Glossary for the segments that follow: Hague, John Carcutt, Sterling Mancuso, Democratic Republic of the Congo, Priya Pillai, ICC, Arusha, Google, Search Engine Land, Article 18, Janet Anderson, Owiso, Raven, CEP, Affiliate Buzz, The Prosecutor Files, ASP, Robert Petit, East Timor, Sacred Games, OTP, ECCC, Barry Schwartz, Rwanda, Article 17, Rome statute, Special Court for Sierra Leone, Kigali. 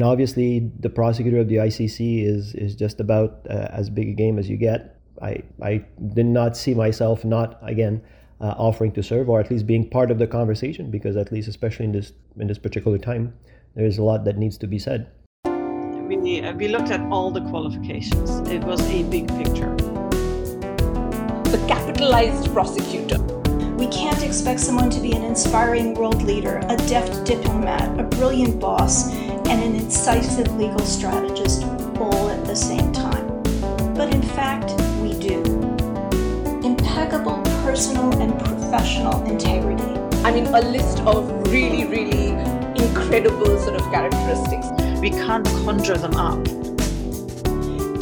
And obviously, the prosecutor of the ICC is just about as big a game as you get. I did not see myself not, again, offering to serve, or at least being part of the conversation, because at least, especially in this particular time, there is a lot that needs to be said. We looked at all the qualifications. It was a big picture. The capitalized prosecutor. We can't expect someone to be an inspiring world leader, a deft diplomat, a brilliant boss, and an incisive legal strategist all at the same time. But in fact, we do. Impeccable personal and professional integrity. I mean, a list of really, really incredible sort of characteristics. We can't conjure them up.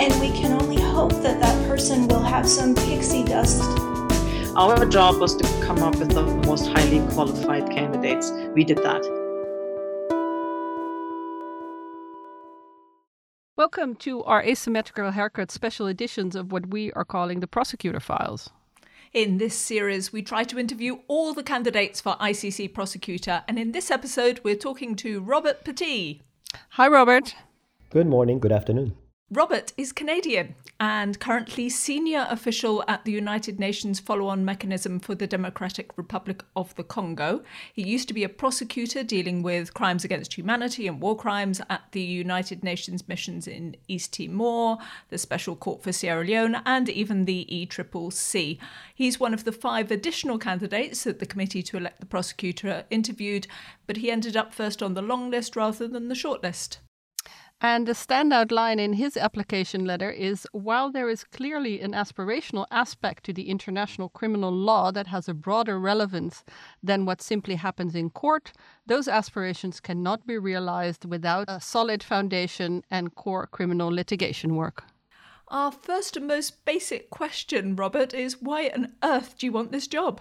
And we can only hope that that person will have some pixie dust. Our job was to come up with the most highly qualified candidates. We did that. Welcome to our Asymmetrical Haircuts special editions of what we are calling the Prosecutor Files. In this series, we try to interview all the candidates for ICC prosecutor. And in this episode, we're talking to Robert Petit. Hi, Robert. Good morning. Good afternoon. Robert is Canadian and currently senior official at the United Nations follow-on mechanism for the Democratic Republic of the Congo. He used to be a prosecutor dealing with crimes against humanity and war crimes at the United Nations missions in East Timor, the Special Court for Sierra Leone, and even the ECCC. He's one of the 5 additional candidates that the committee to elect the prosecutor interviewed, but he ended up first on the long list rather than the short list. And the standout line in his application letter is, while there is clearly an aspirational aspect to the international criminal law that has a broader relevance than what simply happens in court, those aspirations cannot be realized without a solid foundation and core criminal litigation work. Our first and most basic question, Robert, is why on earth do you want this job?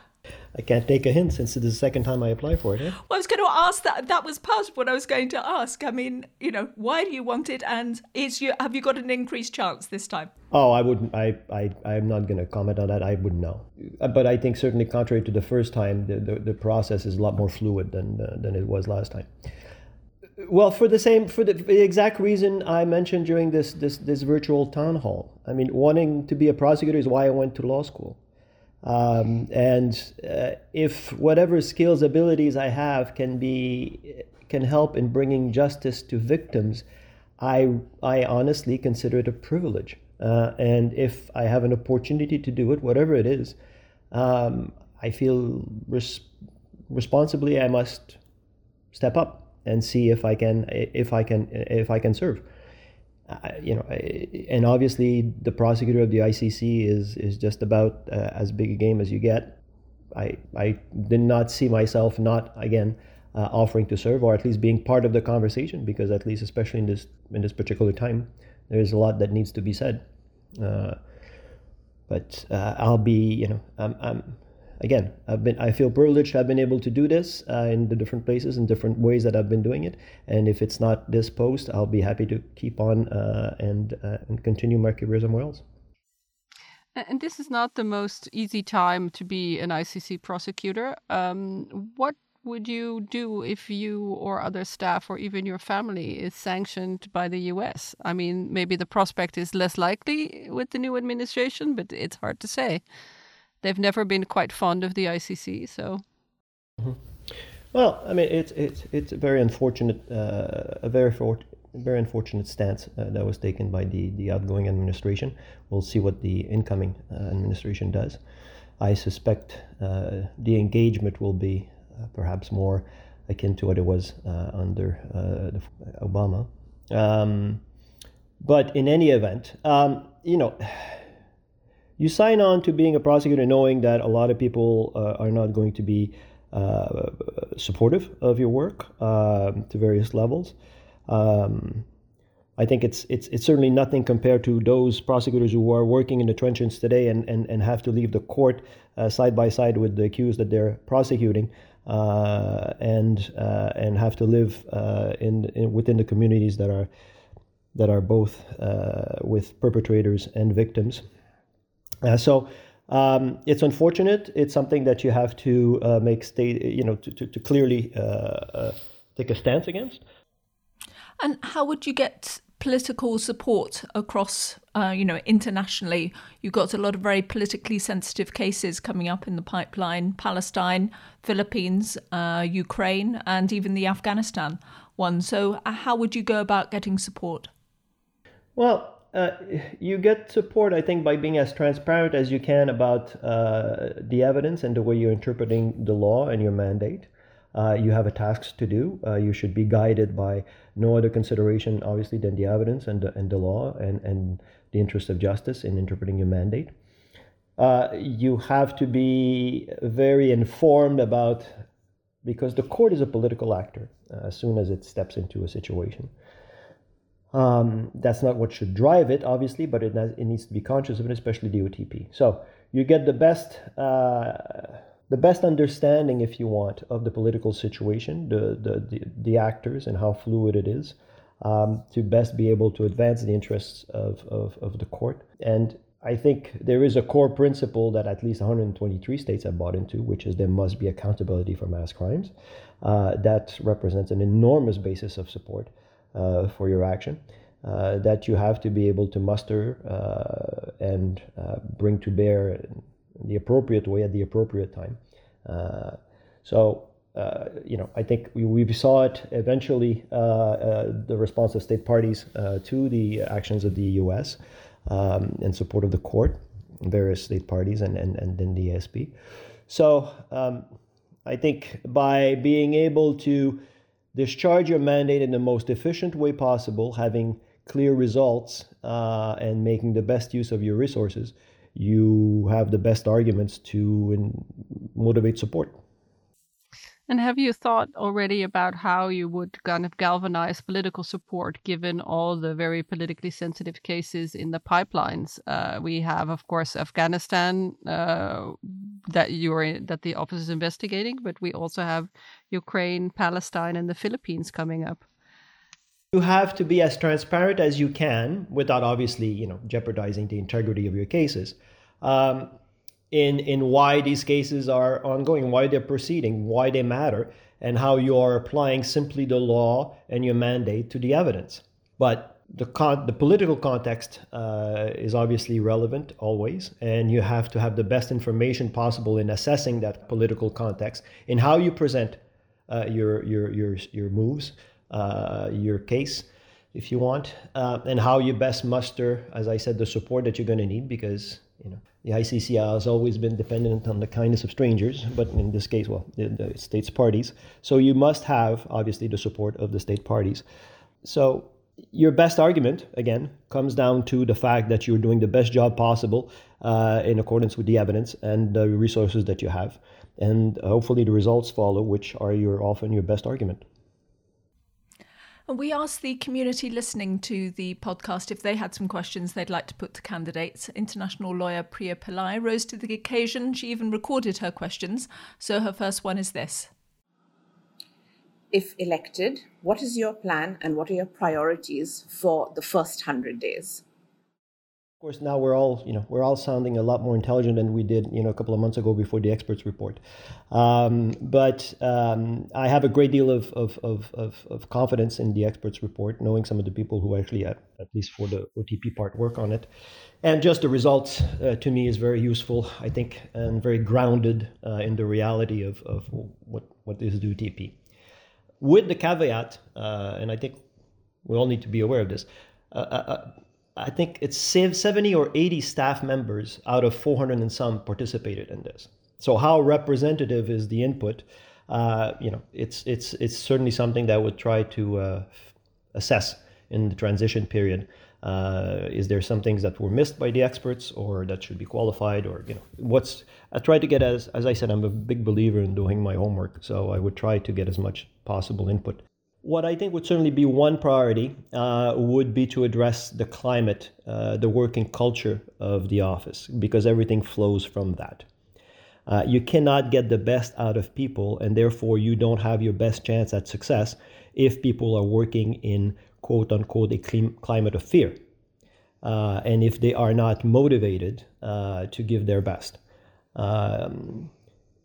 I can't take a hint since it is the second time I apply for it. Eh? Well, I was going to ask that. That was part of what I was going to ask. I mean, you know, why do you want it, and have you got an increased chance this time? Oh, I wouldn't. I'm not going to comment on that. I wouldn't know. But I think certainly contrary to the first time, the process is a lot more fluid than it was last time. Well, for the exact reason I mentioned during this virtual town hall. I mean, wanting to be a prosecutor is why I went to law school. If whatever skills, abilities I have can help in bringing justice to victims, I honestly consider it a privilege. And if I have an opportunity to do it, whatever it is, I feel responsibly I must step up and see if I can serve. And obviously, the prosecutor of the ICC is just about as big a game as you get. I did not see myself not, again, offering to serve, or at least being part of the conversation, because at least, especially in this particular time, there is a lot that needs to be said. But I'll be, again, I feel privileged I've been able to do this in the different places, in different ways that I've been doing it. And if it's not this post, I'll be happy to keep on and continue my career somewhere else. And this is not the most easy time to be an ICC prosecutor. What would you do if you or other staff or even your family is sanctioned by the US? I mean, maybe the prospect is less likely with the new administration, but it's hard to say. They've never been quite fond of the ICC, so. Mm-hmm. Well, I mean, it's a very unfortunate, very unfortunate stance that was taken by the outgoing administration. We'll see what the incoming administration does. I suspect the engagement will be perhaps more akin to what it was under Obama. But in any event, you sign on to being a prosecutor knowing that a lot of people are not going to be supportive of your work to various levels. I think it's certainly nothing compared to those prosecutors who are working in the trenches today and have to leave the court side by side with the accused that they're prosecuting and have to live within the communities that are both with perpetrators and victims. So it's unfortunate. It's something that you have to make clearly take a stance against. And how would you get political support across, internationally? You've got a lot of very politically sensitive cases coming up in the pipeline: Palestine, Philippines, Ukraine, and even the Afghanistan one. So how would you go about getting support? Well, you get support, I think, by being as transparent as you can about the evidence and the way you're interpreting the law and your mandate. You have a task to do. You should be guided by no other consideration, obviously, than the evidence and the law and the interest of justice in interpreting your mandate. You have to be very informed about, because the court is a political actor as soon as it steps into a situation. That's not what should drive it, obviously, but it needs to be conscious of it, especially the OTP. So you get the best understanding, if you want, of the political situation, the actors, and how fluid it is, to best be able to advance the interests of the court. And I think there is a core principle that at least 123 states have bought into, which is there must be accountability for mass crimes. That represents an enormous basis of support for your action, that you have to be able to muster and bring to bear in the appropriate way at the appropriate time. I think we saw it eventually, the response of state parties to the actions of the U.S. In support of the court, various state parties, and then the ASP. So I think by being able to discharge your mandate in the most efficient way possible, having clear results and making the best use of your resources, you have the best arguments to motivate support. And have you thought already about how you would kind of galvanize political support, given all the very politically sensitive cases in the pipelines? We have, of course, Afghanistan that the office is investigating, but we also have Ukraine, Palestine, and the Philippines coming up. You have to be as transparent as you can, without obviously, jeopardizing the integrity of your cases. In why these cases are ongoing, why they're proceeding, why they matter, and how you are applying simply the law and your mandate to the evidence. But the political context is obviously relevant always, and you have to have the best information possible in assessing that political context, in how you present your moves, your case, if you want, and how you best muster, as I said, the support that you're going to need, because the ICC has always been dependent on the kindness of strangers, but in this case, the states' parties. So you must have, obviously, the support of the state parties. So your best argument, again, comes down to the fact that you're doing the best job possible in accordance with the evidence and the resources that you have. And hopefully the results follow, which are often your best argument. We asked the community listening to the podcast if they had some questions they'd like to put to candidates. International lawyer Priya Pillai rose to the occasion. She even recorded her questions. So her first one is this. If elected, what is your plan and what are your priorities for the first 100 days? Of course, now we're all sounding a lot more intelligent than we did, a couple of months ago before the experts report. But I have a great deal of confidence in the experts report, knowing some of the people who actually, at least for the OTP part, work on it, and just the results to me is very useful, I think, and very grounded in the reality of what is the OTP. With the caveat, and I think we all need to be aware of this. I think it's 70 or 80 staff members out of 400 and some participated in this. So how representative is the input? It's certainly something that I would try to assess in the transition period. Is there some things that were missed by the experts or that should be qualified, or I try to get, as I said, I'm a big believer in doing my homework. So I would try to get as much possible input. What I think would certainly be one priority would be to address the climate, the working culture of the office, because everything flows from that. You cannot get the best out of people, and therefore you don't have your best chance at success if people are working in, quote unquote, a climate of fear, and if they are not motivated to give their best.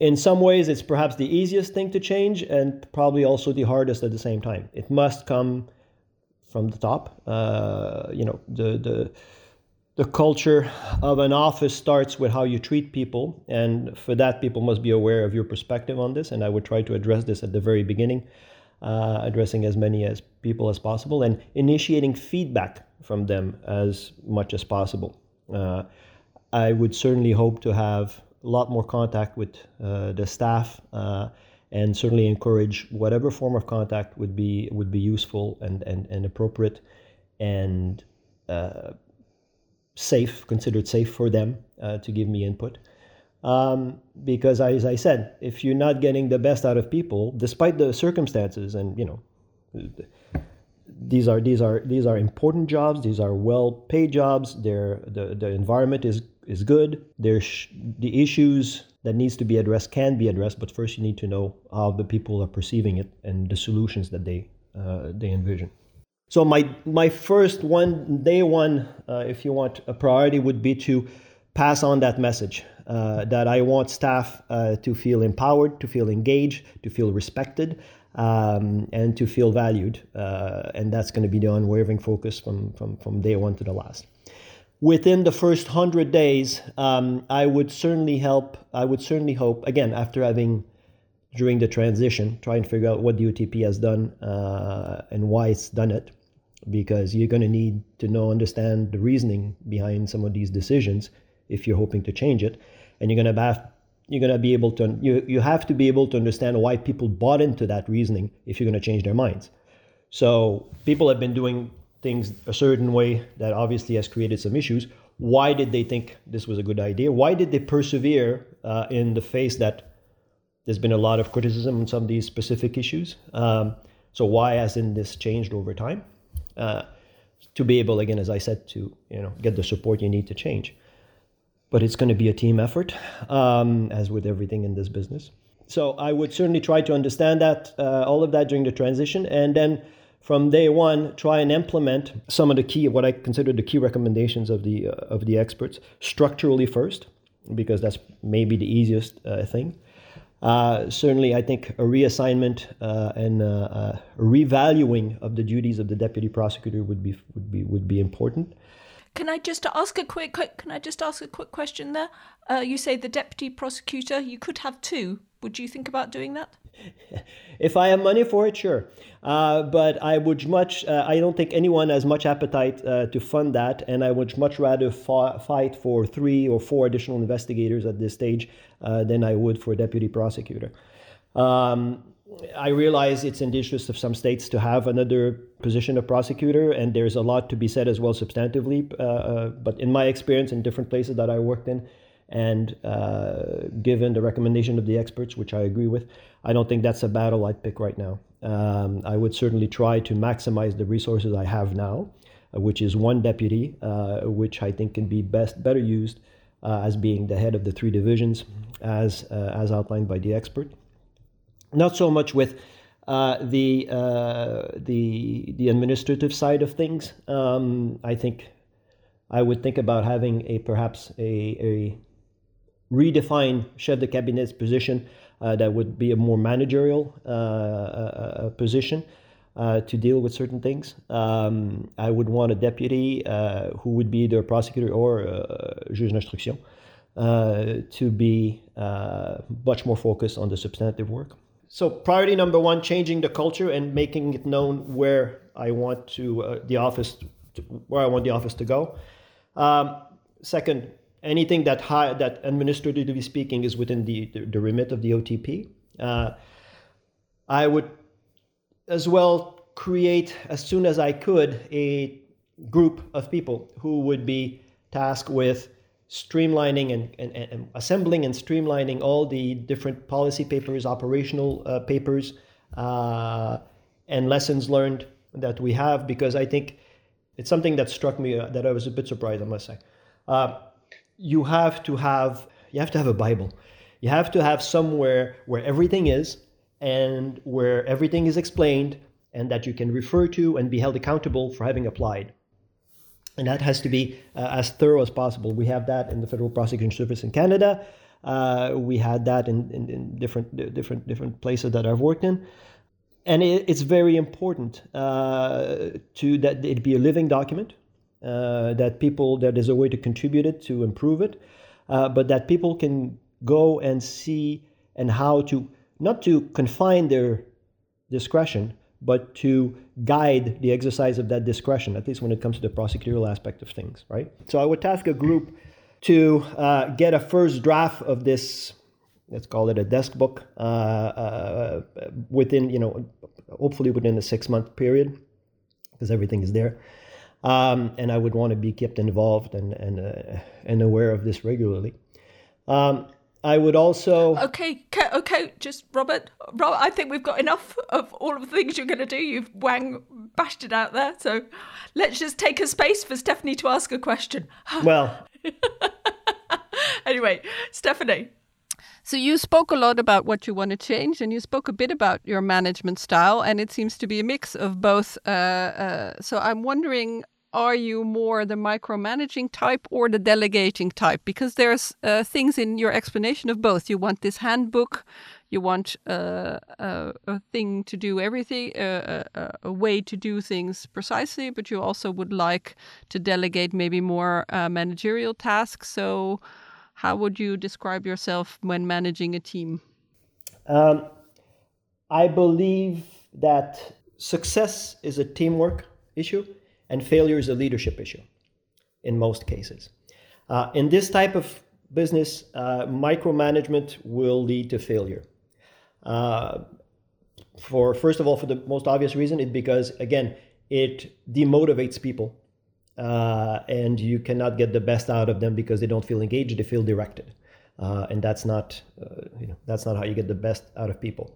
In some ways, it's perhaps the easiest thing to change and probably also the hardest at the same time. It must come from the top. The culture of an office starts with how you treat people, and for that, people must be aware of your perspective on this, and I would try to address this at the very beginning, addressing as many as people as possible and initiating feedback from them as much as possible. I would certainly hope to have a lot more contact with the staff and certainly encourage whatever form of contact would be useful and appropriate and considered safe for them to give me input. Because as I said, if you're not getting the best out of people, despite the circumstances, and you know, these are important jobs. These are well-paid jobs. The environment is good. The issues that needs to be addressed can be addressed, but first you need to know how the people are perceiving it and the solutions that they envision. So my first day one, if you want, a priority would be to pass on that message that I want staff to feel empowered, to feel engaged, to feel respected, and to feel valued. And that's going to be the unwavering focus from day one to the last. Within the first 100 days, I would certainly hope, again, after having, during the transition, try and figure out what the OTP has done and why it's done it, because you're going to need to understand the reasoning behind some of these decisions if you're hoping to change it, and you have to be able to understand why people bought into that reasoning if you're going to change their minds. So people have been doing things a certain way that obviously has created some issues. Why did they think this was a good idea? Why did they persevere in the face that there's been a lot of criticism on some of these specific issues? So why hasn't this changed over time? To be able, again, as I said, to get the support you need to change. But it's going to be a team effort, as with everything in this business. So I would certainly try to understand that, all of that during the transition, and then from day one, try and implement some of the key, what I consider the key recommendations of the experts, structurally first, because that's maybe the easiest thing. Certainly, I think a reassignment and revaluing of the duties of the deputy prosecutor would be important. Can I just ask a quick question there? You say the deputy prosecutor. You could have two. Would you think about doing that? If I have money for it, sure. But I would much. I don't think anyone has much appetite to fund that, and I would much rather fight for 3 or 4 additional investigators at this stage than I would for a deputy prosecutor. I realize it's in the interest of some states to have another position of prosecutor, and there's a lot to be said as well substantively. But in my experience in different places that I worked in, and given the recommendation of the experts, which I agree with, I don't think that's a battle I'd pick right now. I would certainly try to maximize the resources I have now, which is one deputy, which I think can be better used as being the head of the 3 divisions, as outlined by the expert. Not so much with the administrative side of things. I think I would think about having perhaps a redefine chef de cabinet's position that would be a more managerial position to deal with certain things. I would want a deputy who would be either a prosecutor or a juge d'instruction to be much more focused on the substantive work. So priority number one, changing the culture and making it known where I want the office to go. Second, anything that administratively speaking is within the remit of the OTP. I would as well create, as soon as I could, a group of people who would be tasked with streamlining and assembling and streamlining all the different policy papers, operational papers, and lessons learned that we have, because I think it's something that struck me that I was a bit surprised, I must say. You have to have a Bible. You have to have somewhere where everything is and where everything is explained and that you can refer to and be held accountable for having applied. And that has to be as thorough as possible. We have that in the Federal Prosecution Service in Canada. We had that in different places that I've worked in. And it's very important to that it be a living document, that there's a way to contribute it, to improve it, but that people can go and see and how to, not to confine their discretion, but to guide the exercise of that discretion, at least when it comes to the prosecutorial aspect of things, right? So I would task a group to get a first draft of this, let's call it a desk book, hopefully within the 6-month period, because everything is there. And I would want to be kept involved and aware of this regularly. I would also... Okay, just Robert, I think we've got enough of all of the things you're going to do. You've bashed it out there. So let's just take a space for Stephanie to ask a question. Well... Anyway, Stephanie. So you spoke a lot about what you want to change, and you spoke a bit about your management style, and it seems to be a mix of both. So I'm wondering, are you more the micromanaging type or the delegating type? Because there's things in your explanation of both. You want this handbook, you want a thing to do everything, a way to do things precisely, but you also would like to delegate maybe more managerial tasks. So how would you describe yourself when managing a team? I believe that success is a teamwork issue and failure is a leadership issue in most cases. In this type of business, micromanagement will lead to failure. For the most obvious reason, because it demotivates people. And you cannot get the best out of them because they don't feel engaged, they feel directed. And that's not how you get the best out of people.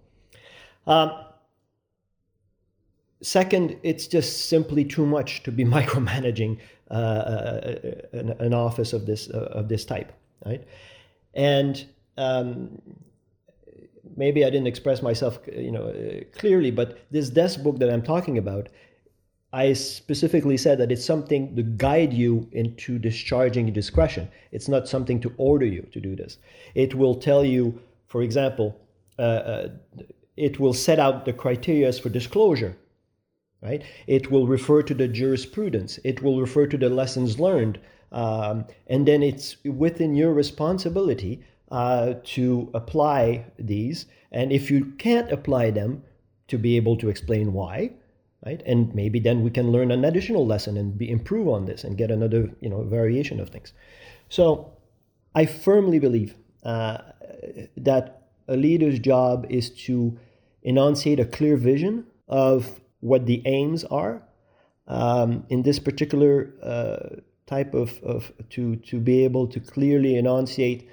Second, it's just simply too much to be micromanaging an office of this type, right? And maybe I didn't express myself clearly, but this desk book that I'm talking about, I specifically said that it's something to guide you into discharging your discretion. It's not something to order you to do this. It will tell you, for example, it will set out the criteria for disclosure, right? It will refer to the jurisprudence. It will refer to the lessons learned. And then it's within your responsibility to apply these. And if you can't apply them, to be able to explain why. Right? And maybe then we can learn an additional lesson and improve on this and get another variation of things. So I firmly believe that a leader's job is to enunciate a clear vision of what the aims are in this particular type of to be able to clearly enunciate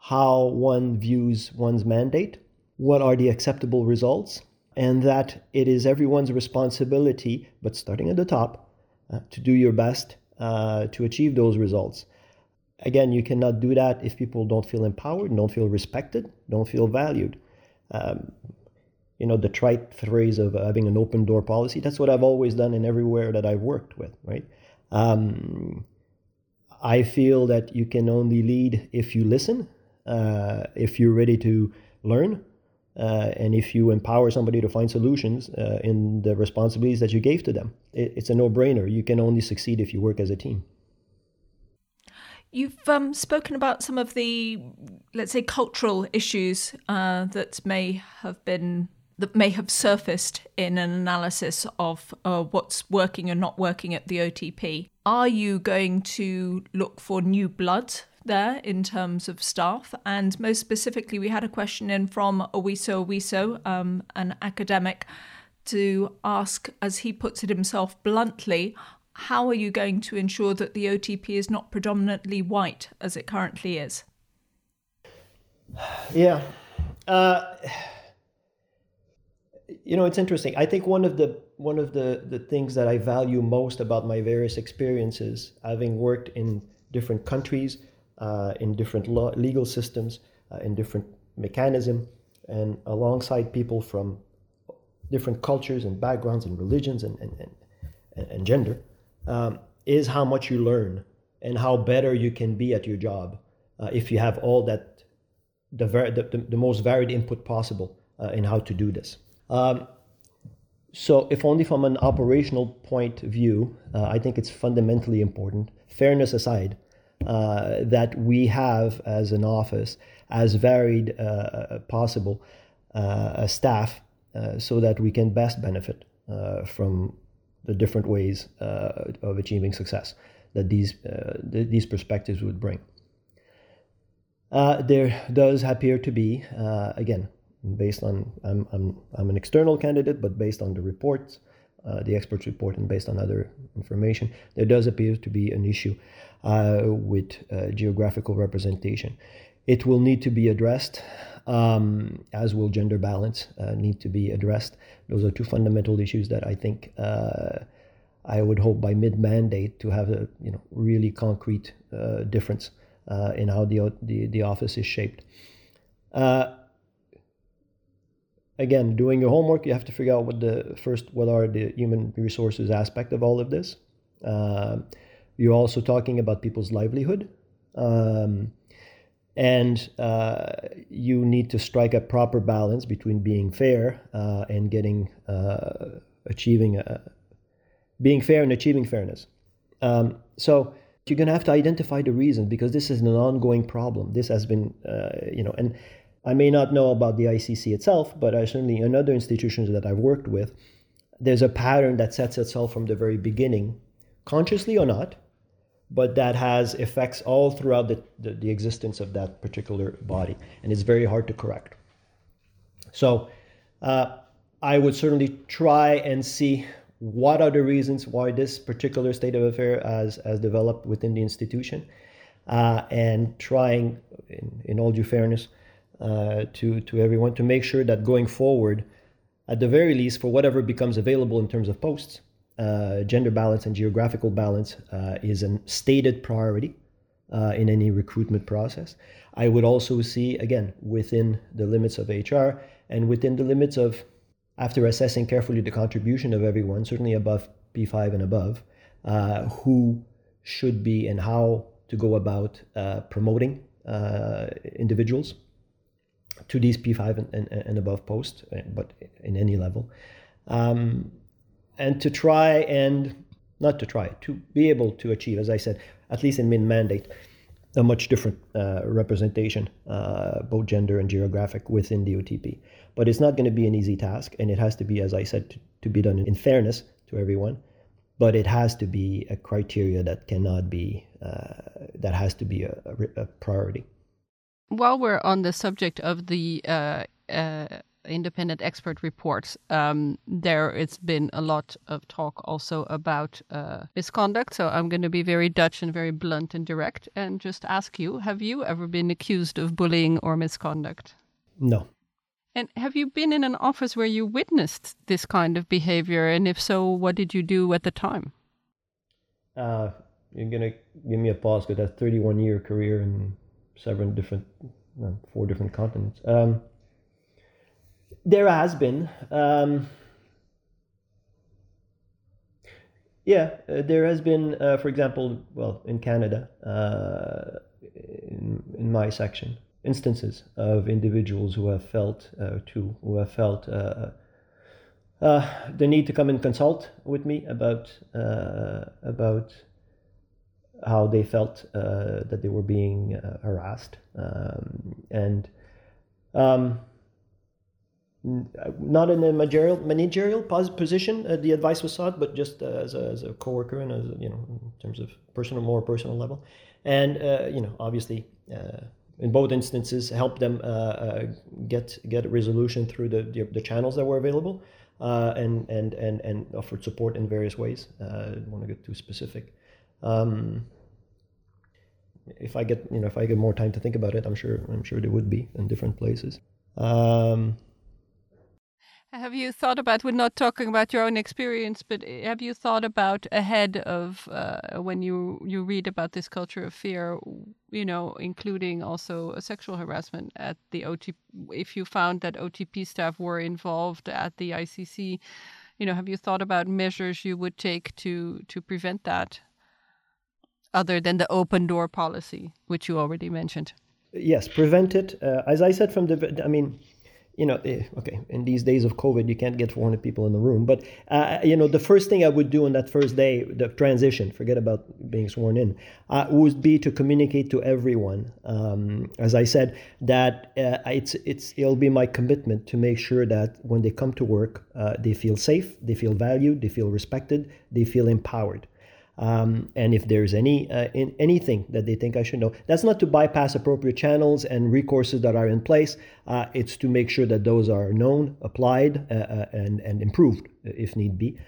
how one views one's mandate, what are the acceptable results, and that it is everyone's responsibility, but starting at the top, to do your best to achieve those results. Again, you cannot do that if people don't feel empowered, don't feel respected, don't feel valued. The trite phrase of having an open door policy, that's what I've always done in everywhere that I've worked with, right? I feel that you can only lead if you listen, if you're ready to learn, and if you empower somebody to find solutions in the responsibilities that you gave to them. It's a no-brainer. You can only succeed if you work as a team. You've spoken about some of the, let's say, cultural issues that may have surfaced in an analysis of what's working and not working at the OTP. Are you going to look for new blood there in terms of staff? And most specifically, we had a question in from Owiso, an academic, to ask, as he puts it himself bluntly, how are you going to ensure that the OTP is not predominantly white as it currently is? Yeah. It's interesting. I think one of the things that I value most about my various experiences, having worked in different countries, in different legal systems, in different mechanism, and alongside people from different cultures and backgrounds and religions and gender, is how much you learn and how better you can be at your job if you have all that, the most varied input possible in how to do this. So if only from an operational point of view, I think it's fundamentally important, fairness aside, that we have as an office as varied possible a staff so that we can best benefit from the different ways of achieving success that these perspectives would bring. There does appear to be, again, based on, I'm an external candidate, but based on the reports, the experts' report, and based on other information, there does appear to be an issue with geographical representation. It will need to be addressed, as will gender balance need to be addressed. Those are two fundamental issues that I think I would hope by mid-mandate to have a really concrete difference in how the office is shaped. Again, doing your homework, you have to figure out what are the human resources aspect of all of this. You're also talking about people's livelihood, and you need to strike a proper balance between being fair and being fair and achieving fairness. So you're going to have to identify the reason, because this is an ongoing problem. This has been, and I may not know about the ICC itself, but I certainly in other institutions that I've worked with, there's a pattern that sets itself from the very beginning, consciously or not, but that has effects all throughout the existence of that particular body, and it's very hard to correct. So I would certainly try and see what are the reasons why this particular state of affairs has developed within the institution, and trying, in all due fairness, to everyone, to make sure that going forward, at the very least, for whatever becomes available in terms of posts, gender balance and geographical balance is a stated priority in any recruitment process. I would also see, again, within the limits of HR and within the limits of, after assessing carefully the contribution of everyone, certainly above P5 and above, who should be and how to go about promoting individuals to these P5 and above posts, but in any level. And to be able to achieve, as I said, at least in mid-mandate, a much different representation, both gender and geographic, within the OTP. But it's not going to be an easy task, and it has to be, as I said, to be done in fairness to everyone. But it has to be a criteria that cannot be, that has to be a priority. While we're on the subject of the independent expert reports, there it's been a lot of talk also about misconduct. So I'm going to be very Dutch and very blunt and direct and just ask you, have you ever been accused of bullying or misconduct? No. And have you been in an office where you witnessed this kind of behavior? And if so, what did you do at the time? You're going to give me a pause, because that's a 31-year career and four different continents. There has been, for example, in Canada, in my section, instances of individuals who have felt the need to come and consult with me about how they felt that they were being harassed, and not in a managerial position. The advice was sought, but just as a coworker and as in terms of more personal level, and obviously in both instances helped them get a resolution through the channels that were available, and offered support in various ways. I don't want to get too specific. If I get more time to think about it, I'm sure there would be in different places. Have you thought about, we're not talking about your own experience, but have you thought about ahead of when you read about this culture of fear, including also sexual harassment at the OTP, if you found that OTP staff were involved at the ICC, have you thought about measures you would take to prevent that? Other than the open door policy, which you already mentioned. Yes, prevent it. As I said, you know, okay, in these days of COVID, you can't get 400 people in the room. But, you know, the first thing I would do on that first day, the transition, forget about being sworn in, would be to communicate to everyone, as I said, that it'll be my commitment to make sure that when they come to work, they feel safe, they feel valued, they feel respected, they feel empowered. And if there's any anything that they think I should know, that's not to bypass appropriate channels and recourses that are in place. It's to make sure that those are known, applied, and improved if need be,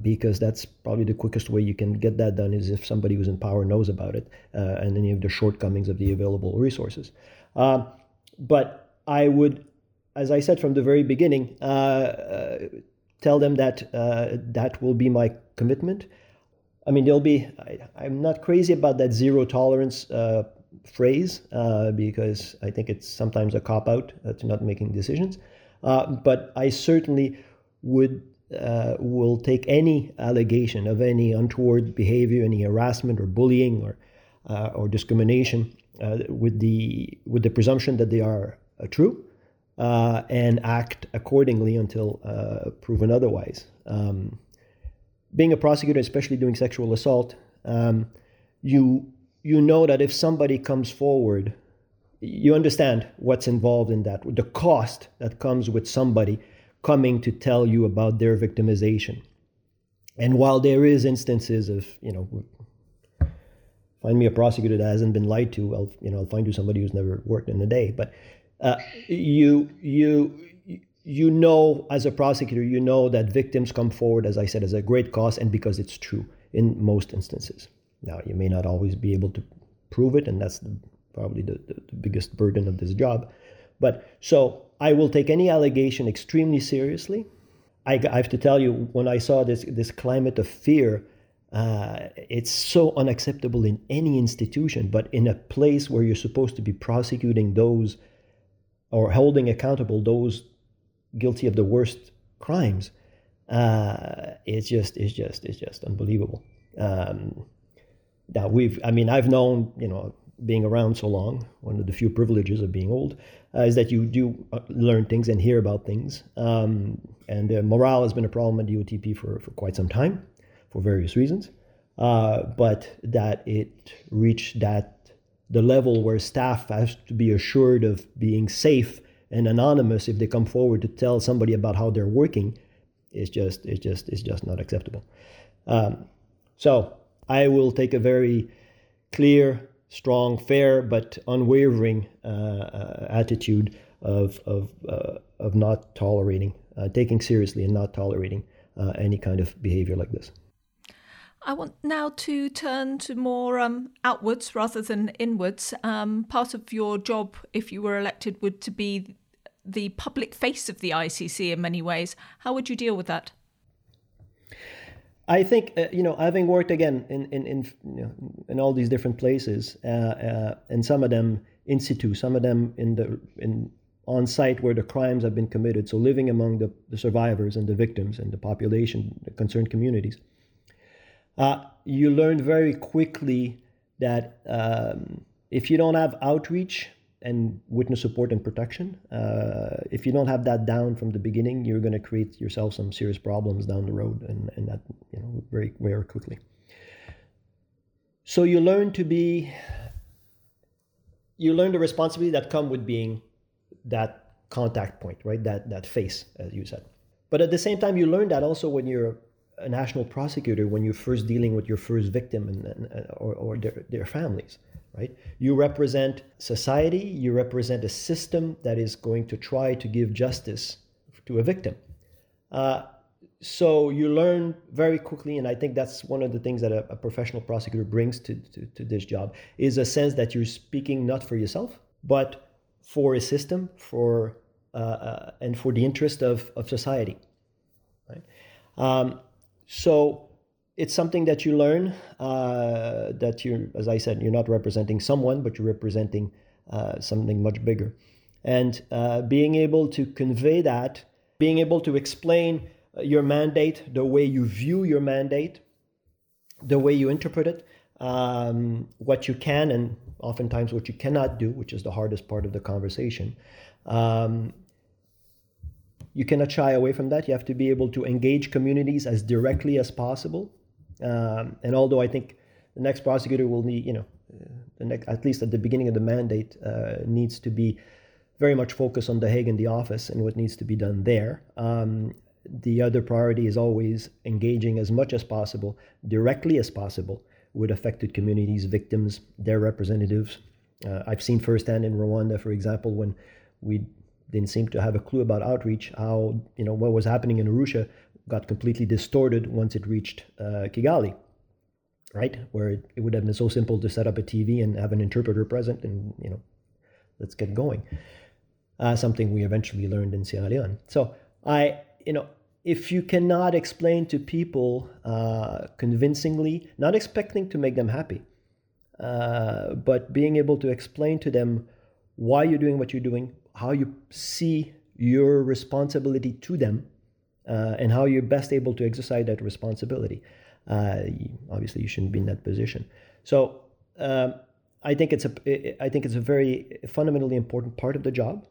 because that's probably the quickest way you can get that done is if somebody who's in power knows about it and any of the shortcomings of the available resources. But I would, as I said from the very beginning, tell them that that will be my commitment. I mean, there'll be, I'm not crazy about that zero tolerance phrase because I think it's sometimes a cop-out to not making decisions. But I certainly will take any allegation of any untoward behavior, any harassment or bullying or discrimination with the presumption that they are true and act accordingly until proven otherwise. Being a prosecutor, especially doing sexual assault, you know that if somebody comes forward, you understand what's involved in that, the cost that comes with somebody coming to tell you about their victimization. And while there is instances of, you know, find me a prosecutor that hasn't been lied to, I'll find you somebody who's never worked in a day. But you know, as a prosecutor, you know that victims come forward, as I said, as a great cause and because it's true in most instances. Now, you may not always be able to prove it, and that's probably the biggest burden of this job. But so I will take any allegation extremely seriously. I have to tell you, when I saw this climate of fear, it's so unacceptable in any institution, but in a place where you're supposed to be prosecuting those or holding accountable those guilty of the worst crimes, it's just unbelievable. Now I've known, you know, being around so long, one of the few privileges of being old, is that you do learn things and hear about things. And the morale has been a problem at the OTP for quite some time, for various reasons. But that it reached the level where staff has to be assured of being safe and anonymous if they come forward to tell somebody about how they're working, it's just not acceptable. So I will take a very clear, strong, fair, but unwavering attitude of not tolerating, taking seriously and not tolerating any kind of behavior like this. I want now to turn to more outwards rather than inwards. Part of your job, if you were elected, would to be the public face of the ICC in many ways. How would you deal with that? I think, having worked again in all these different places, and some of them in situ, some of them in on site where the crimes have been committed. So living among the survivors and the victims and the population, the concerned communities. You learn very quickly that if you don't have outreach and witness support and protection, if you don't have that down from the beginning, you're going to create yourself some serious problems down the road, and that, you know, very quickly. So you learn the responsibility that come with being that contact point, right? That face, as you said. But at the same time, you learn that also when you're a national prosecutor, when you're first dealing with your first victim or their families, right? You represent society, you represent a system that is going to try to give justice to a victim. So you learn very quickly, and I think that's one of the things that a professional prosecutor brings to this job, is a sense that you're speaking not for yourself, but for a system, and for the interest of society, right? So it's something that you learn, that you, as I said, you're not representing someone, but you're representing something much bigger. And being able to convey that, being able to explain your mandate, the way you view your mandate, the way you interpret it, what you can and oftentimes what you cannot do, which is the hardest part of the conversation, You cannot shy away from that. You have to be able to engage communities as directly as possible. And although I think the next prosecutor will need, at least at the beginning of the mandate, needs to be very much focused on The Hague and the office and what needs to be done there. The other priority is always engaging as much as possible, directly as possible, with affected communities, victims, their representatives. I've seen firsthand in Rwanda, for example, when we didn't seem to have a clue about outreach, how what was happening in Arusha got completely distorted once it reached Kigali, right? Where it would have been so simple to set up a TV and have an interpreter present and, let's get going. Something we eventually learned in Sierra Leone. So if you cannot explain to people convincingly, not expecting to make them happy, but being able to explain to them why you're doing what you're doing, how you see your responsibility to them, and how you're best able to exercise that responsibility. Obviously, you shouldn't be in that position. So I think it's a very fundamentally important part of the job.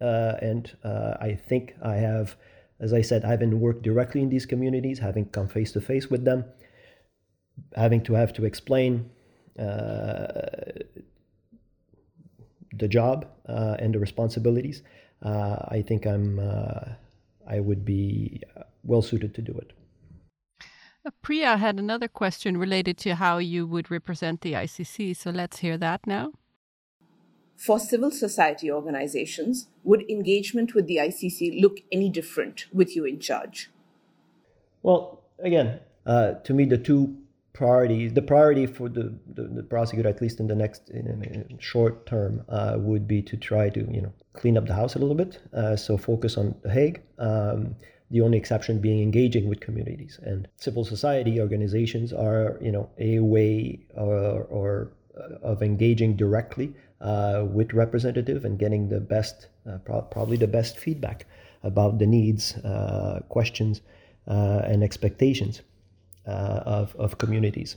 I think I have, as I said, I've been worked directly in these communities, having come face to face with them, having to have to explain the job and the responsibilities. I think I would be well suited to do it. Priya had another question related to how you would represent the ICC, so let's hear that now. For civil society organizations, would engagement with the ICC look any different with you in charge? Well, again, to me, the two priorities, the priority for the prosecutor, at least in the next in short term, would be to try to clean up the house a little bit. So focus on The Hague. The only exception being engaging with communities, and civil society organizations are a way or of engaging directly with representative and getting the best, probably the best feedback about the needs, questions, and expectations of communities.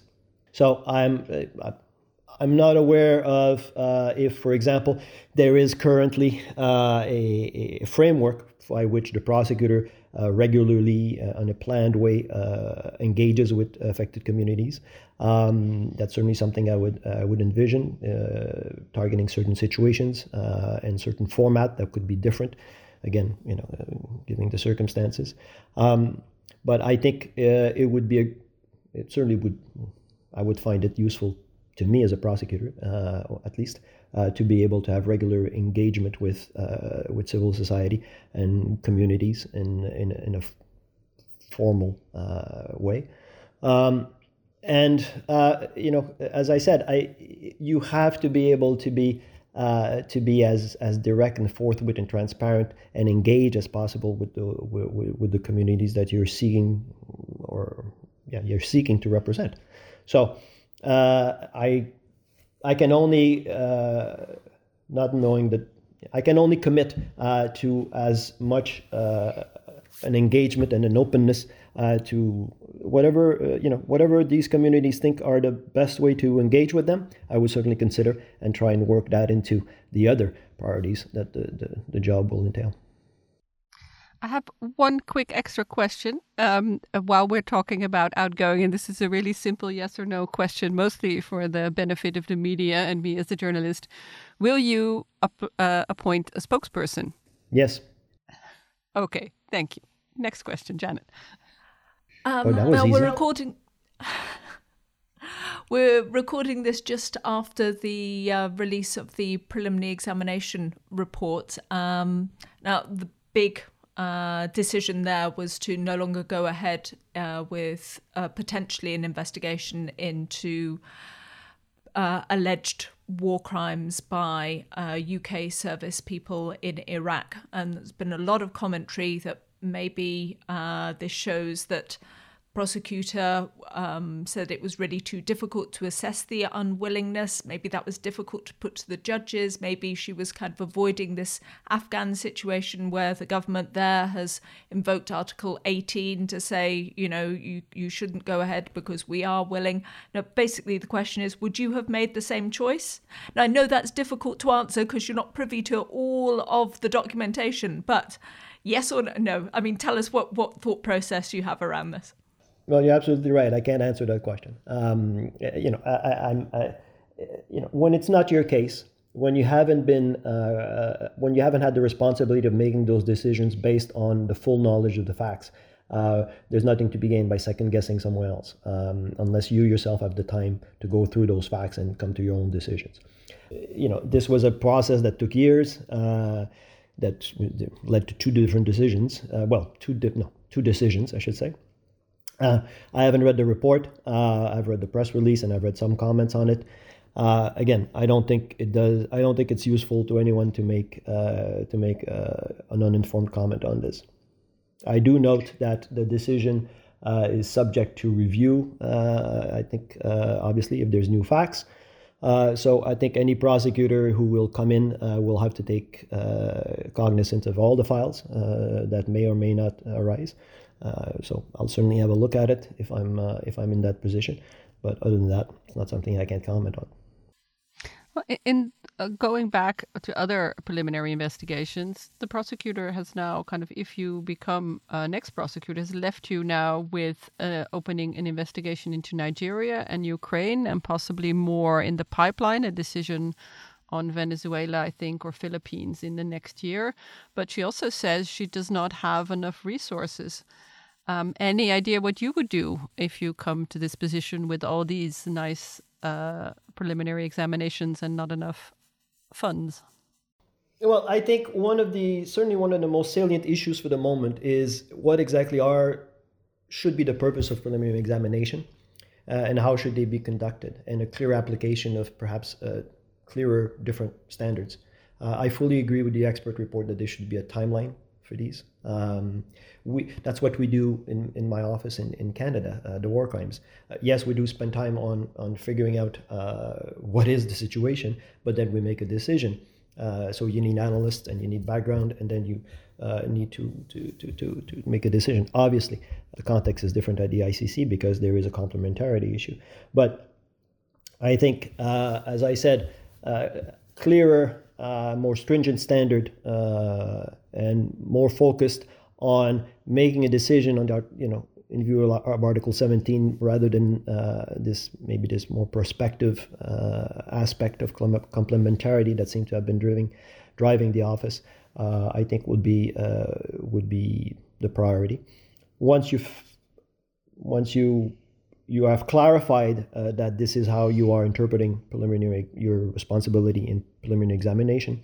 So I'm not aware of if, for example, there is currently a framework by which the prosecutor regularly, in a planned way, engages with affected communities. That's certainly something I would envision, targeting certain situations and certain format that could be different, again, given the circumstances. But I think I would find it useful to me as a prosecutor, at least, to be able to have regular engagement with civil society and communities in a formal way. As I said, you have to be able to be as direct and forthwith and transparent and engage as possible with the communities that you're seeking to represent. So. I can only commit to as much an engagement and an openness to whatever these communities think are the best way to engage with them. I would certainly consider and try and work that into the other priorities that the job will entail. I have one quick extra question while we're talking about outgoing, and this is a really simple yes or no question, mostly for the benefit of the media and me as a journalist. Will you appoint a spokesperson? Yes. Okay, thank you. Next question, Janet. Now easy. We're recording this just after the release of the preliminary examination report. Now, the big decision there was to no longer go ahead with potentially an investigation into alleged war crimes by UK service people in Iraq. And there's been a lot of commentary that maybe this shows that prosecutor said it was really too difficult to assess the unwillingness. Maybe that was difficult to put to the judges. Maybe she was kind of avoiding this Afghan situation where the government there has invoked Article 18 to say, you shouldn't go ahead because we are willing. Now, basically, the question is, would you have made the same choice? Now, I know that's difficult to answer because you're not privy to all of the documentation, but Yes or no? I mean, tell us what thought process you have around this. Well, you're absolutely right. I can't answer that question. When it's not your case, when you haven't been, when you haven't had the responsibility of making those decisions based on the full knowledge of the facts, there's nothing to be gained by second guessing someone else, unless you yourself have the time to go through those facts and come to your own decisions. You know, this was a process that took years, that led to two decisions, I should say. I haven't read the report. I've read the press release and I've read some comments on it. Again, I don't think it does. I don't think it's useful to anyone to make an uninformed comment on this. I do note that the decision is subject to review. I think obviously if there's new facts. So I think any prosecutor who will come in will have to take cognizance of all the files that may or may not arise. So I'll certainly have a look at it if I'm in that position. But other than that, it's not something I can comment on. Well, in going back to other preliminary investigations, the prosecutor has now kind of, if you become next prosecutor, has left you now with opening an investigation into Nigeria and Ukraine and possibly more in the pipeline, a decision on Venezuela, I think, or Philippines in the next year. But she also says she does not have enough resources. Any idea what you would do if you come to this position with all these nice preliminary examinations and not enough funds? Well, I think one of the most salient issues for the moment is what exactly should be the purpose of preliminary examination and how should they be conducted, and a clear application of perhaps clearer, different standards. I fully agree with the expert report that there should be a timeline for these. That's what we do in my office in Canada, the war crimes. Yes, we do spend time on figuring out what is the situation, but then we make a decision. So you need analysts and you need background, and then you need to make a decision. Obviously, the context is different at the ICC because there is a complementarity issue. But I think, as I said, clearer, more stringent standard and more focused on making a decision on that, in view of Article 17, rather than this more prospective aspect of complementarity that seems to have been driving the office. I think would be the priority. Once you have clarified that this is how you are interpreting your responsibility in preliminary examination,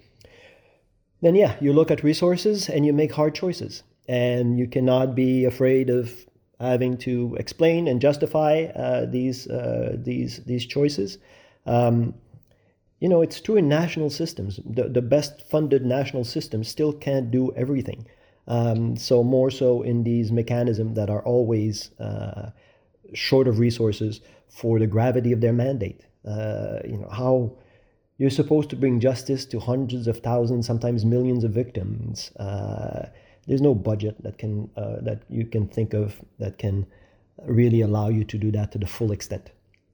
then you look at resources and you make hard choices. And you cannot be afraid of having to explain and justify these choices. It's true in national systems. The best funded national systems still can't do everything. So more so in these mechanisms that are always short of resources for the gravity of their mandate. How you're supposed to bring justice to hundreds of thousands, sometimes millions of victims. There's no budget that you can think of that can really allow you to do that to the full extent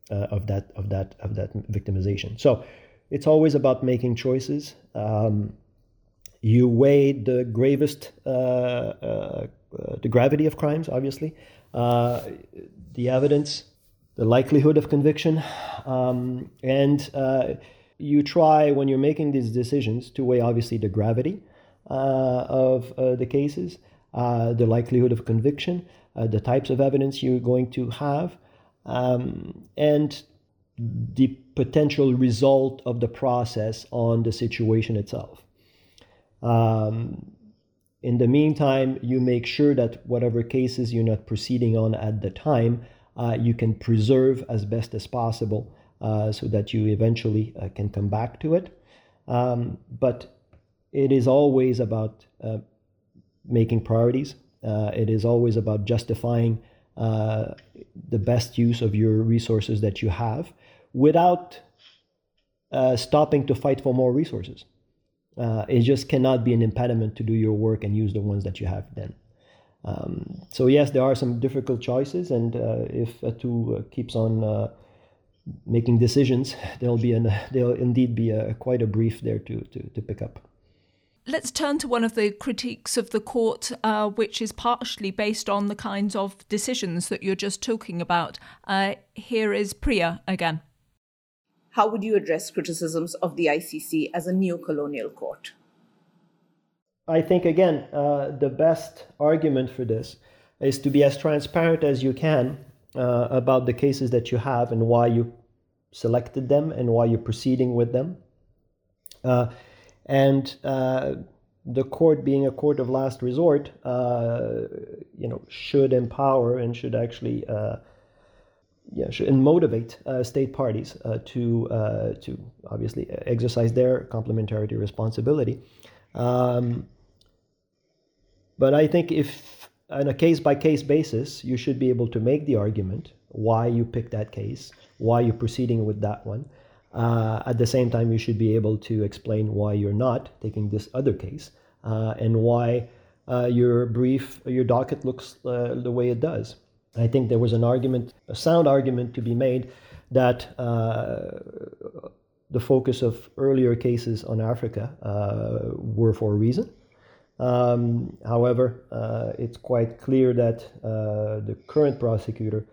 of that victimization. So it's always about making choices. You weigh the gravest, the gravity of crimes, obviously. The evidence, the likelihood of conviction, and you try, when you're making these decisions, to weigh obviously the gravity of the cases, the likelihood of conviction, the types of evidence you're going to have, and the potential result of the process on the situation itself. In the meantime, you make sure that whatever cases you're not proceeding on at the time, you can preserve as best as possible so that you eventually can come back to it. But it is always about making priorities. It is always about justifying the best use of your resources that you have without stopping to fight for more resources. It just cannot be an impediment to do your work and use the ones that you have then. So yes, there are some difficult choices, and if Atu keeps on making decisions, there'll indeed be quite a brief there to pick up. Let's turn to one of the critiques of the court, which is partially based on the kinds of decisions that you're just talking about. Here is Priya again. How would you address criticisms of the ICC as a neo-colonial court? I think, again, the best argument for this is to be as transparent as you can about the cases that you have and why you selected them and why you're proceeding with them. And the court, being a court of last resort, should empower and should actually motivate state parties to obviously exercise their complementarity responsibility. But I think if on a case-by-case basis, you should be able to make the argument why you picked that case, why you're proceeding with that one. At the same time, you should be able to explain why you're not taking this other case and why your docket looks the way it does. I think there was a sound argument to be made that the focus of earlier cases on Africa were for a reason. However, it's quite clear that the current prosecutor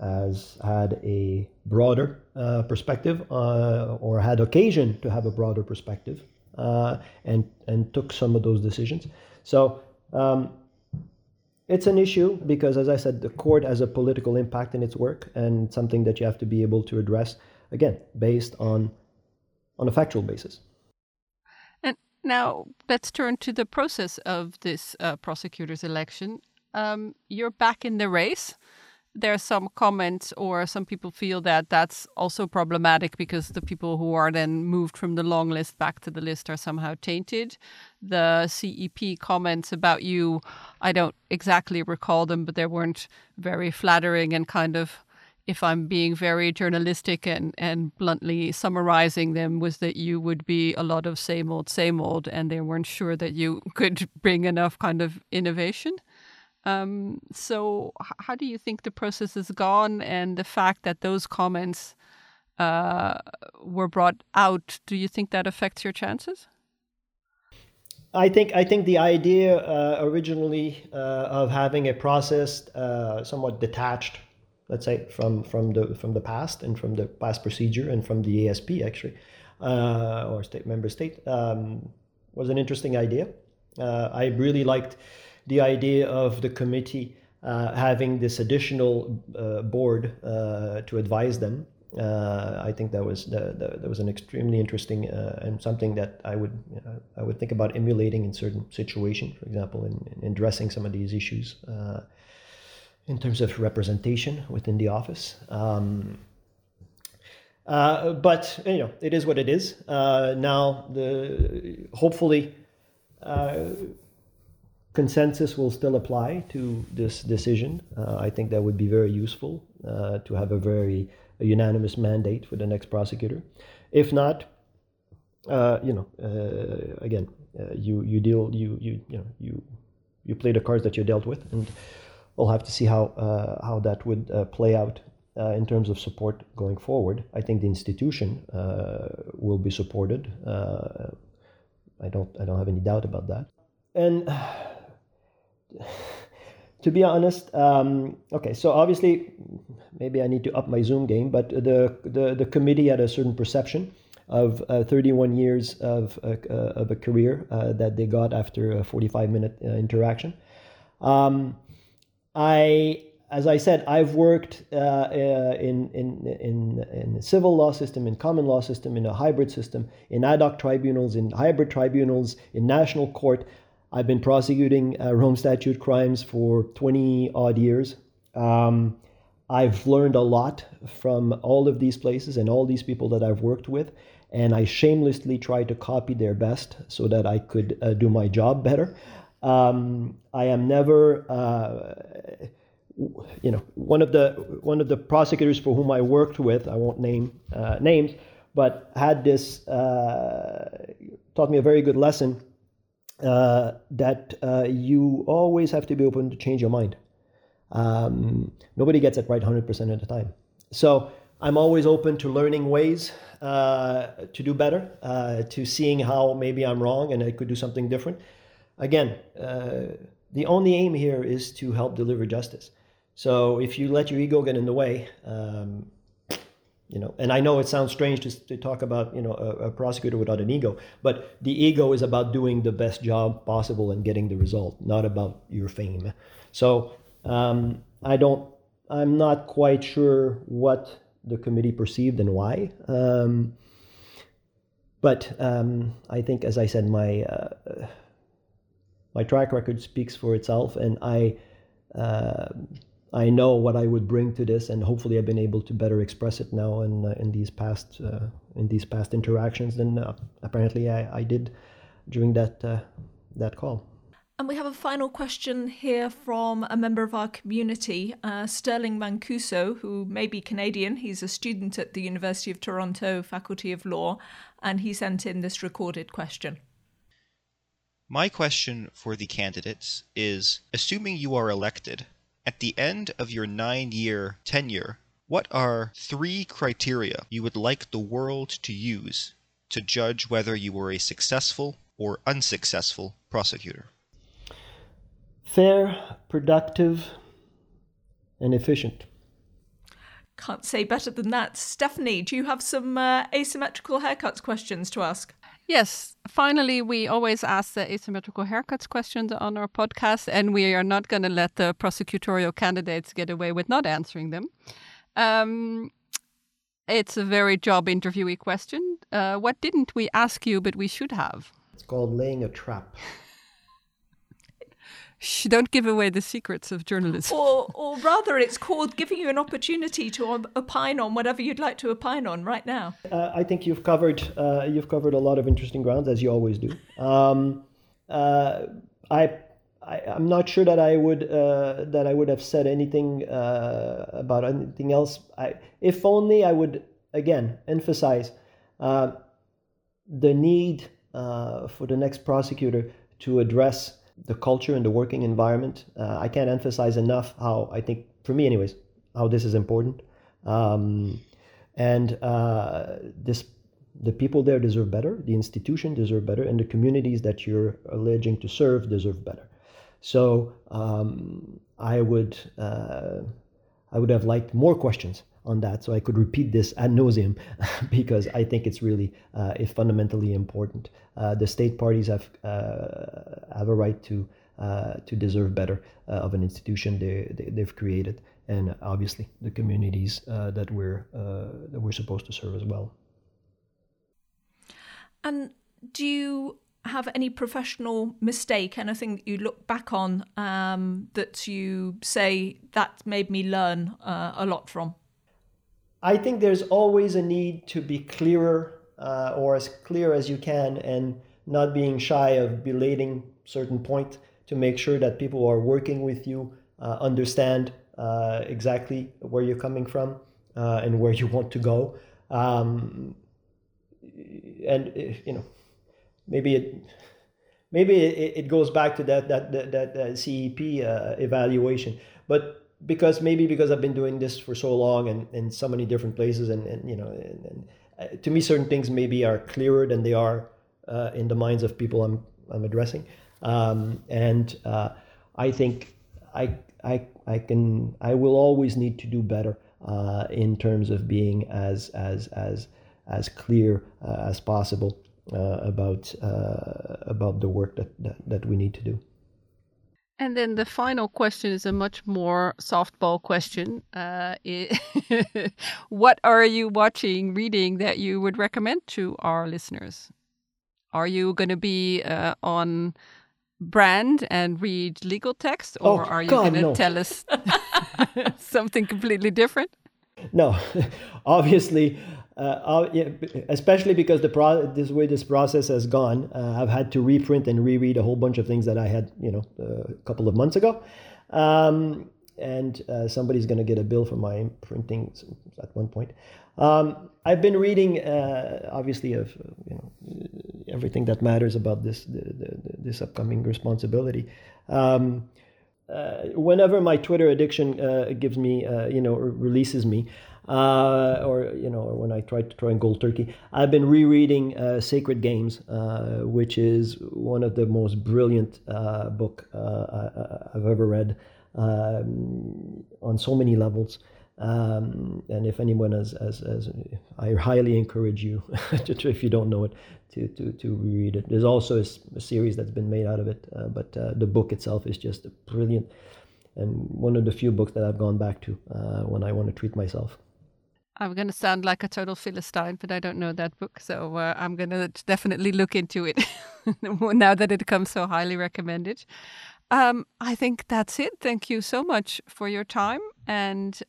has had a broader perspective or had occasion to have a broader perspective and took some of those decisions. So it's an issue because, as I said, the court has a political impact in its work and something that you have to be able to address, again, based on a factual basis. And now let's turn to the process of this prosecutor's election. You're back in the race. There are some comments, or some people feel that that's also problematic because the people who are then moved from the long list back to the list are somehow tainted. The CEP comments about you, I don't exactly recall them, but they weren't very flattering and kind of, if I'm being very journalistic and bluntly summarizing them, was that you would be a lot of same old, and they weren't sure that you could bring enough kind of innovation. So how do you think the process has gone, and the fact that those comments were brought out, do you think that affects your chances? I think the idea originally of having a process somewhat detached, let's say, from the past and from the past procedure and from the ASP actually, or state member state, was an interesting idea. I really liked the idea of the committee having this additional board to advise them. I think that was that was an extremely interesting and something that I would think about emulating in certain situations, for example, in addressing some of these issues in terms of representation within the office. But it is what it is. Now, hopefully. Consensus will still apply to this decision. I think that would be very useful to have a unanimous mandate for the next prosecutor. If not, again, you play the cards that you're dealt with, and we'll have to see how that would play out in terms of support going forward. I think the institution will be supported. I don't have any doubt about that. And to be honest, so obviously maybe I need to up my Zoom game, but the committee had a certain perception of 31 years of a career that they got after a 45-minute interaction. As I said, I've worked in the civil law system, in common law system, in a hybrid system, in ad hoc tribunals, in hybrid tribunals, in national court. I've been prosecuting Rome statute crimes for 20-odd years. I've learned a lot from all of these places and all these people that I've worked with, and I shamelessly try to copy their best so that I could do my job better. I am never, one of the prosecutors for whom I worked with, I won't name names, but had this, taught me a very good lesson. That you always have to be open to change your mind. Nobody gets it right 100% of the time. So I'm always open to learning ways to do better, to seeing how maybe I'm wrong and I could do something different. Again, the only aim here is to help deliver justice. So if you let your ego get in the way, you know, and I know it sounds strange to talk about, you know, a prosecutor without an ego, but the ego is about doing the best job possible and getting the result, not about your fame. So I'm not quite sure what the committee perceived and why. But I think, as I said, my track record speaks for itself, and I know what I would bring to this, and hopefully I've been able to better express it now in these past interactions than apparently I did during that call. And we have a final question here from a member of our community, Sterling Mancuso, who may be Canadian. He's a student at the University of Toronto Faculty of Law, and he sent in this recorded question. My question for the candidates is, assuming you are elected, at the end of your 9-year tenure, what are 3 criteria you would like the world to use to judge whether you were a successful or unsuccessful prosecutor? Fair, productive, and efficient. Can't say better than that. Stephanie, do you have some asymmetrical haircuts questions to ask? Yes. Finally, we always ask the asymmetrical haircuts questions on our podcast, and we are not going to let the prosecutorial candidates get away with not answering them. It's a very job interviewee question. What didn't we ask you, but we should have? It's called laying a trap. Shh, don't give away the secrets of journalism. Or rather, it's called giving you an opportunity to opine on whatever you'd like to opine on right now. I think you've covered a lot of interesting grounds, as you always do. I'm not sure that I would have said anything about anything else. If only I would again emphasize the need for the next prosecutor to address the culture and the working environment. I can't emphasize enough how, I think, for me anyways, how this is important. The people there deserve better, the institution deserve better, and the communities that you're alleging to serve deserve better. So I would have liked more questions on that, so I could repeat this ad nauseum, because I think it's really fundamentally important. The state parties have a right to deserve better of an institution they've created, and obviously the communities that we're supposed to serve as well. And do you have any professional mistake, anything that you look back on that you say that made me learn a lot from? I think there's always a need to be clearer or as clear as you can, and not being shy of belating certain point to make sure that people who are working with you understand exactly where you're coming from and where you want to go. Maybe it goes back to that CEP evaluation, but. Because I've been doing this for so long and in so many different places, and to me certain things maybe are clearer than they are in the minds of people I'm addressing, and I think I will always need to do better in terms of being as clear as possible about the work that we need to do. And then the final question is a much more softball question. What are you watching, reading that you would recommend to our listeners? Are you going to be on brand and read legal text, or are you going to tell us something completely different? No, obviously, especially because this process has gone, I've had to reprint and reread a whole bunch of things that I had, a couple of months ago, and somebody's going to get a bill for my printing at one point. I've been reading, obviously, of everything that matters about this upcoming responsibility. Whenever my Twitter addiction releases me, or you know, or when I tried to try and gold turkey. I've been rereading Sacred Games, which is one of the most brilliant book I've ever read on so many levels. And if anyone has I highly encourage you, if you don't know it, to reread it. There's also a series that's been made out of it, but the book itself is just brilliant, and one of the few books that I've gone back to when I want to treat myself. I'm going to sound like a total Philistine, but I don't know that book, so I'm going to definitely look into it now that it comes so highly recommended. I think that's it. Thank you so much for your time. And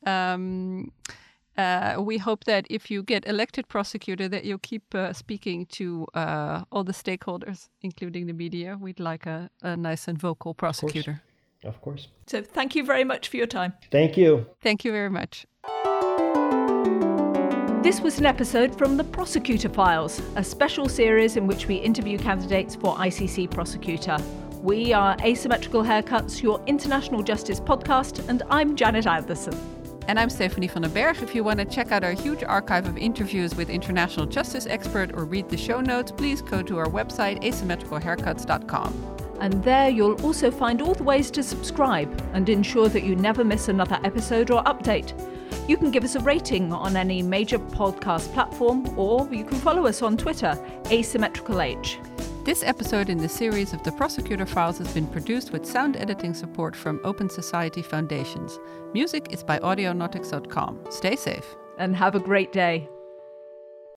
we hope that if you get elected prosecutor, that you'll keep speaking to all the stakeholders, including the media. We'd like a nice and vocal prosecutor. Of course. Of course. So thank you very much for your time. Thank you. Thank you very much. This was an episode from The Prosecutor Files, a special series in which we interview candidates for ICC prosecutor. We are Asymmetrical Haircuts, your international justice podcast, and I'm Janet Anderson. And I'm Stephanie van den Berg. If you want to check out our huge archive of interviews with international justice experts or read the show notes, please go to our website, asymmetricalhaircuts.com. And there you'll also find all the ways to subscribe and ensure that you never miss another episode or update. You can give us a rating on any major podcast platform, or you can follow us on Twitter, asymmetricalh. This episode in the series of The Prosecutor Files has been produced with sound editing support from Open Society Foundations. Music is by Audionautics.com. Stay safe. And have a great day.